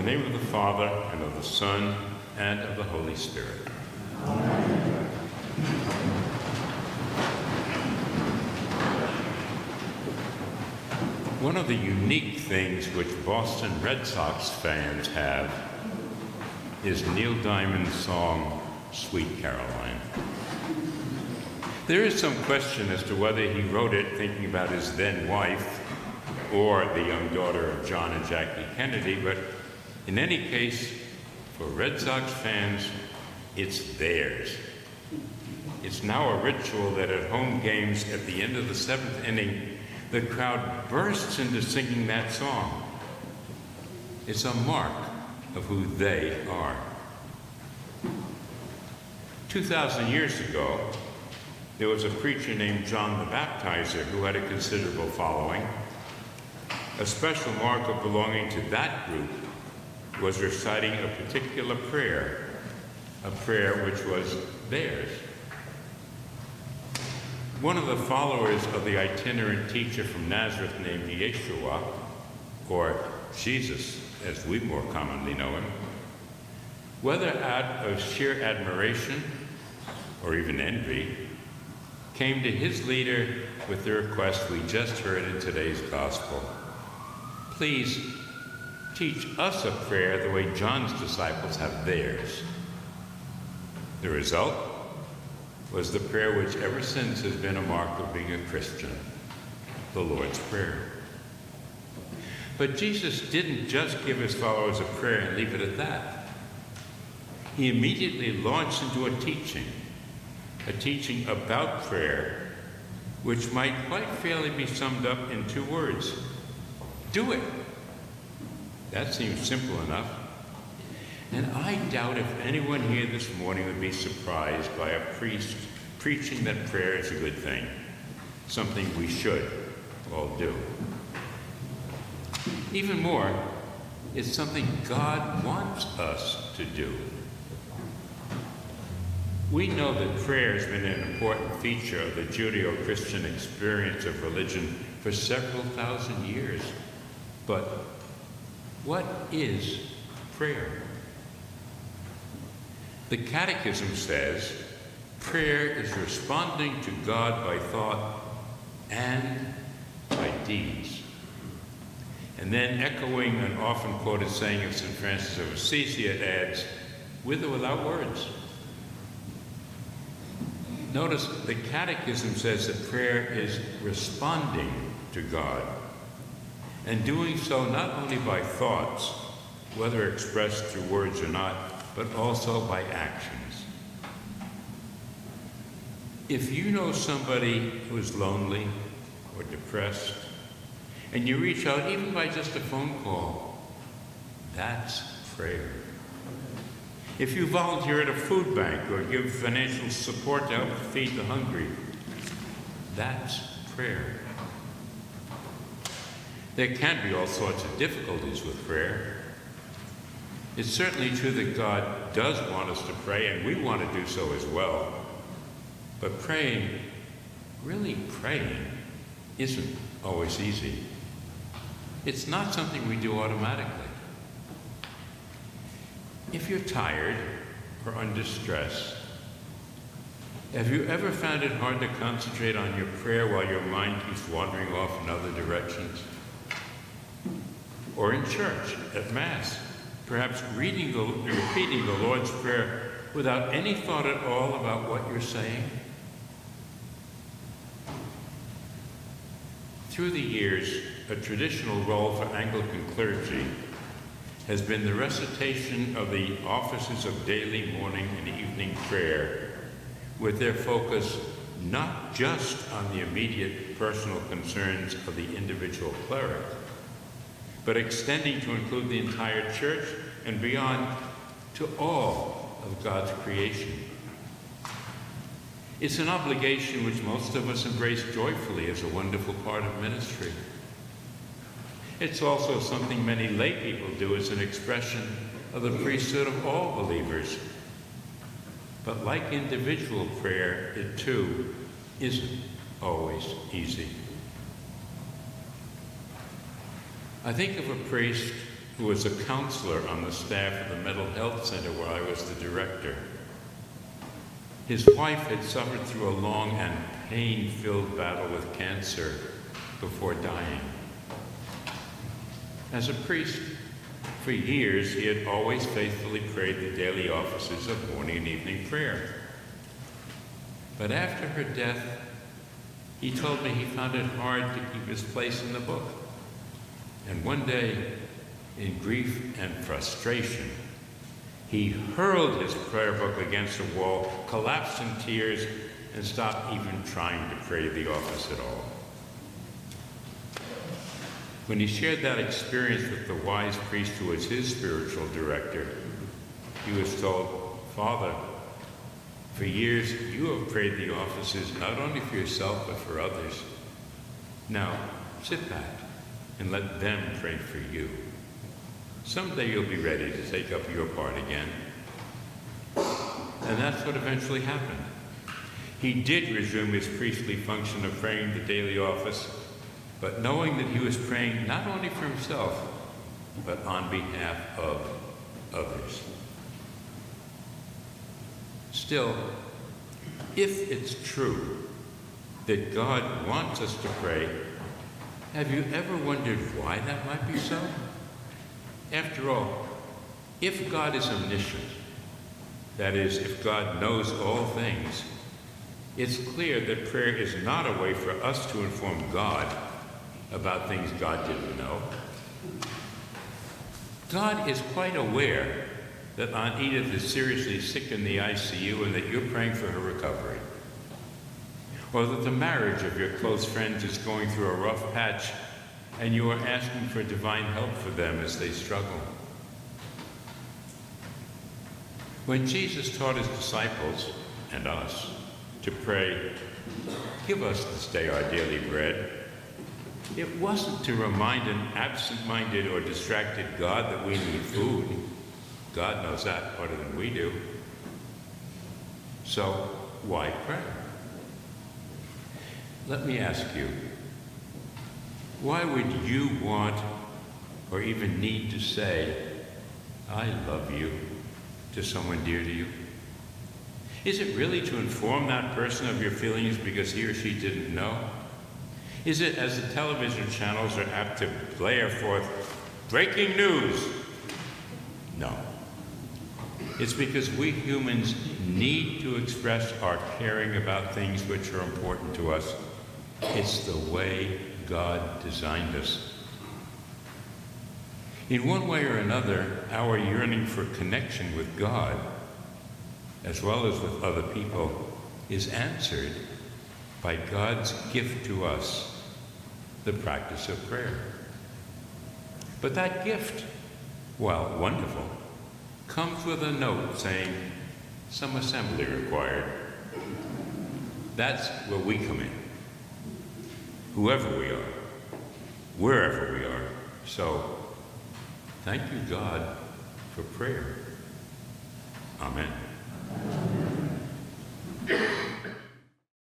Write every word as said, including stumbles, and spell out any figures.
the name of the Father, and of the Son, and of the Holy Spirit. Amen. One of the unique things which Boston Red Sox fans have is Neil Diamond's song, Sweet Caroline. There is some question as to whether he wrote it thinking about his then wife or the young daughter of John and Jackie Kennedy, but in any case, for Red Sox fans, it's theirs. It's now a ritual that at home games at the end of the seventh inning, the crowd bursts into singing that song. It's a mark of who they are. two thousand years ago, there was a preacher named John the Baptizer who had a considerable following. A special mark of belonging to that group was reciting a particular prayer, a prayer which was theirs. One of the followers of the itinerant teacher from Nazareth named Yeshua, or Jesus, as we more commonly know him, whether out of sheer admiration or even envy, came to his leader with the request we just heard in today's gospel. Please teach us a prayer the way John's disciples have theirs. The result was the prayer which ever since has been a mark of being a Christian, the Lord's Prayer. But Jesus didn't just give his followers a prayer and leave it at that. He immediately launched into a teaching, a teaching about prayer, which might quite fairly be summed up in two words: do it. That seems simple enough. And I doubt if anyone here this morning would be surprised by a priest preaching that prayer is a good thing, something we should all do. Even more, it's something God wants us to do. We know that prayer has been an important feature of the Judeo-Christian experience of religion for several thousand years. But what is prayer? The Catechism says prayer is responding to God by thought and by deeds. And then, echoing an often quoted saying of Saint Francis of Assisi, it adds, with or without words. Notice the Catechism says that prayer is responding to God, and doing so not only by thoughts, whether expressed through words or not, but also by actions. If you know somebody who is lonely or depressed, and you reach out even by just a phone call, that's prayer. If you volunteer at a food bank or give financial support to help feed the hungry, that's prayer. There can be all sorts of difficulties with prayer. It's certainly true that God does want us to pray, and we want to do so as well. But praying, really praying, isn't always easy. It's not something we do automatically. If you're tired or under stress, have you ever found it hard to concentrate on your prayer while your mind keeps wandering off in other directions? Or in church, at Mass, perhaps reading the, repeating the Lord's Prayer without any thought at all about what you're saying? Through the years, a traditional role for Anglican clergy has been the recitation of the offices of daily morning and evening prayer, with their focus not just on the immediate personal concerns of the individual cleric, but extending to include the entire church and beyond to all of God's creation. It's an obligation which most of us embrace joyfully as a wonderful part of ministry. It's also something many lay people do as an expression of the priesthood of all believers. But like individual prayer, it too isn't always easy. I think of a priest who was a counselor on the staff of the mental health center where I was the director. His wife had suffered through a long and pain-filled battle with cancer before dying. As a priest, for years, he had always faithfully prayed the daily offices of morning and evening prayer. But after her death, he told me he found it hard to keep his place in the book. And one day, in grief and frustration, he hurled his prayer book against a wall, collapsed in tears, and stopped even trying to pray the office at all. When he shared that experience with the wise priest who was his spiritual director, he was told, "Father, for years you have prayed the offices not only for yourself but for others. Now sit back and let them pray for you. Someday you'll be ready to take up your part again." And that's what eventually happened. He did resume his priestly function of praying the daily office, but knowing that he was praying not only for himself, but on behalf of others. Still, if it's true that God wants us to pray, have you ever wondered why that might be so? After all, if God is omniscient, that is, if God knows all things, it's clear that prayer is not a way for us to inform God about things God didn't know. God is quite aware that Aunt Edith is seriously sick in the I C U and that you're praying for her recovery, or that the marriage of your close friends is going through a rough patch and you are asking for divine help for them as they struggle. When Jesus taught his disciples and us to pray, "Give us this day our daily bread," it wasn't to remind an absent-minded or distracted God that we need food. God knows that better than we do. So why pray? Let me ask you, why would you want or even need to say, "I love you" to someone dear to you? Is it really to inform that person of your feelings because he or she didn't know? Is it, as the television channels are apt to blare forth, "Breaking news"? No. It's because we humans need to express our caring about things which are important to us. It's the way God designed us. In one way or another, our yearning for connection with God, as well as with other people, is answered by God's gift to us, the practice of prayer. But that gift, while wonderful, comes with a note saying, "Some assembly required." That's where we come in, whoever we are, wherever we are. So, thank you, God, for prayer. Amen.